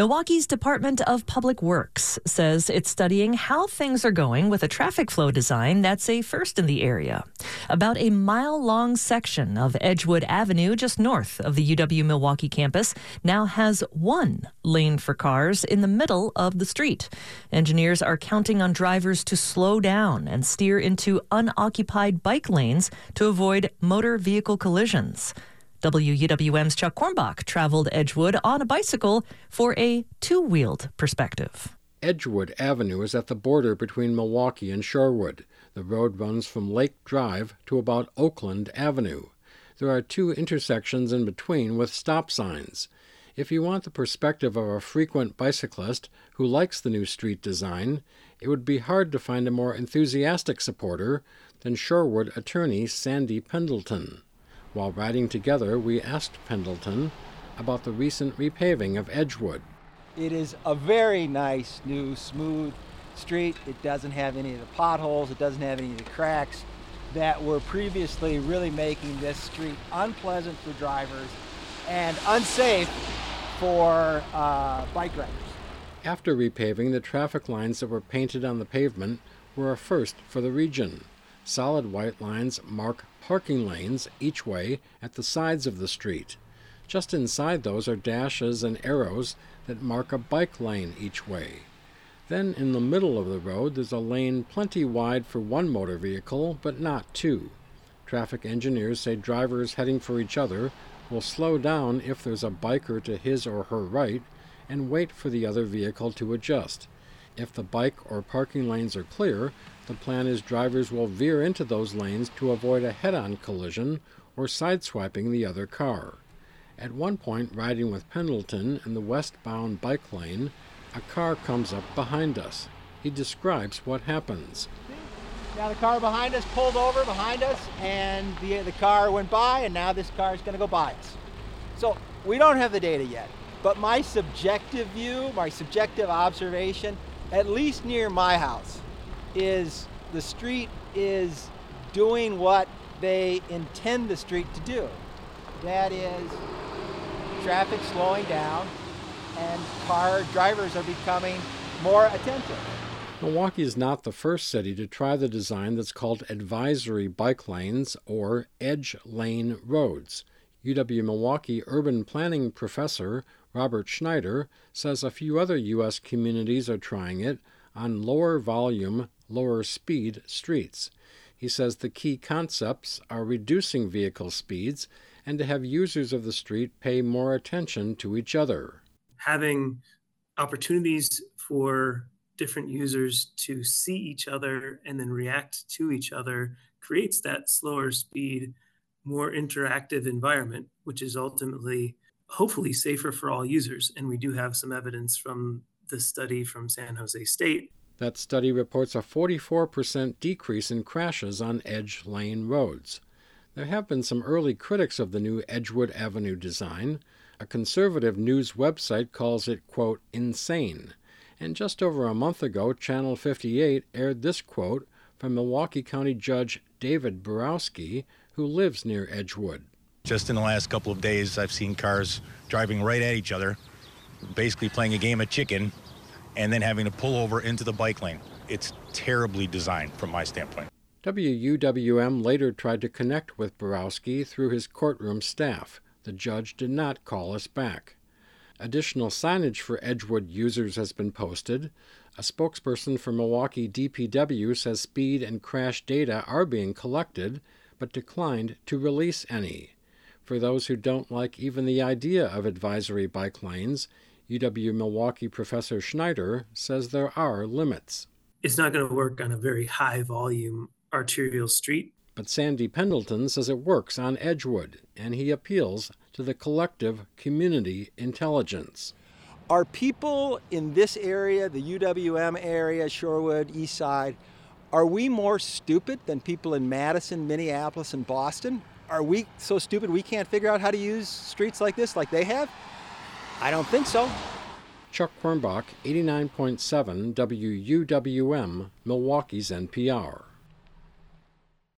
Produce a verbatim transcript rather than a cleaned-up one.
Milwaukee's Department of Public Works says it's studying how things are going with a traffic flow design that's a first in the area. About a mile-long section of Edgewood Avenue, just north of the U W-Milwaukee campus, now has one lane for cars in the middle of the street. Engineers are counting on drivers to slow down and steer into unoccupied bike lanes to avoid motor vehicle collisions. W U W M's Chuck Kornbach traveled Edgewood on a bicycle for a two-wheeled perspective. Edgewood Avenue is at the border between Milwaukee and Shorewood. The road runs from Lake Drive to about Oakland Avenue. There are two intersections in between with stop signs. If you want the perspective of a frequent bicyclist who likes the new street design, it would be hard to find a more enthusiastic supporter than Shorewood attorney Sandy Pendleton. While riding together, we asked Pendleton about the recent repaving of Edgewood. It is a very nice, new, smooth street. It doesn't have any of the potholes. It doesn't have any of the cracks that were previously really making this street unpleasant for drivers and unsafe for uh, bike riders. After repaving, the traffic lines that were painted on the pavement were a first for the region. Solid white lines mark parking lanes each way at the sides of the street. Just inside those are dashes and arrows that mark a bike lane each way. Then in the middle of the road there's a lane plenty wide for one motor vehicle, but not two. Traffic engineers say drivers heading for each other will slow down if there's a biker to his or her right and wait for the other vehicle to adjust. If the bike or parking lanes are clear, the plan is drivers will veer into those lanes to avoid a head-on collision or sideswiping the other car. At one point, riding with Pendleton in the westbound bike lane, a car comes up behind us. He describes what happens. Now the car behind us pulled over behind us, and the, the car went by, and now this car is going to go by us. So we don't have the data yet, but my subjective view, my subjective observation, at least near my house, is the street is doing what they intend the street to do. That is, traffic slowing down and car drivers are becoming more attentive. Milwaukee is not the first city to try the design that's called advisory bike lanes or Edge Lane Roads. U W-Milwaukee urban planning professor Robert Schneider says a few other U S communities are trying it on lower volume, lower speed streets. He says the key concepts are reducing vehicle speeds and to have users of the street pay more attention to each other. Having opportunities for different users to see each other and then react to each other creates that slower speed, more interactive environment, which is ultimately hopefully safer for all users. And we do have some evidence from the study from San Jose State. That study reports a forty-four percent decrease in crashes on Edge Lane roads. There have been some early critics of the new Edgewood Avenue design. A conservative news website calls it, quote, insane. And just over a month ago, Channel fifty-eight aired this quote from Milwaukee County Judge David Borowski, who lives near Edgewood. Just in the last couple of days, I've seen cars driving right at each other, basically playing a game of chicken, and then having to pull over into the bike lane. It's terribly designed from my standpoint. W U W M later tried to connect with Borowski through his courtroom staff. The judge did not call us back. Additional signage for Edgewood users has been posted. A spokesperson for Milwaukee D P W says speed and crash data are being collected, but declined to release any. For those who don't like even the idea of advisory bike lanes, U W-Milwaukee Professor Schneider says there are limits. It's not going to work on a very high-volume arterial street. But Sandy Pendleton says it works on Edgewood, and he appeals to the collective community intelligence. Are people in this area, the U W M area, Shorewood, East Side, are we more stupid than people in Madison, Minneapolis, and Boston? Are we so stupid we can't figure out how to use streets like this like they have? I don't think so. Chuck Kornbach, eighty-nine point seven W U W M, Milwaukee's N P R.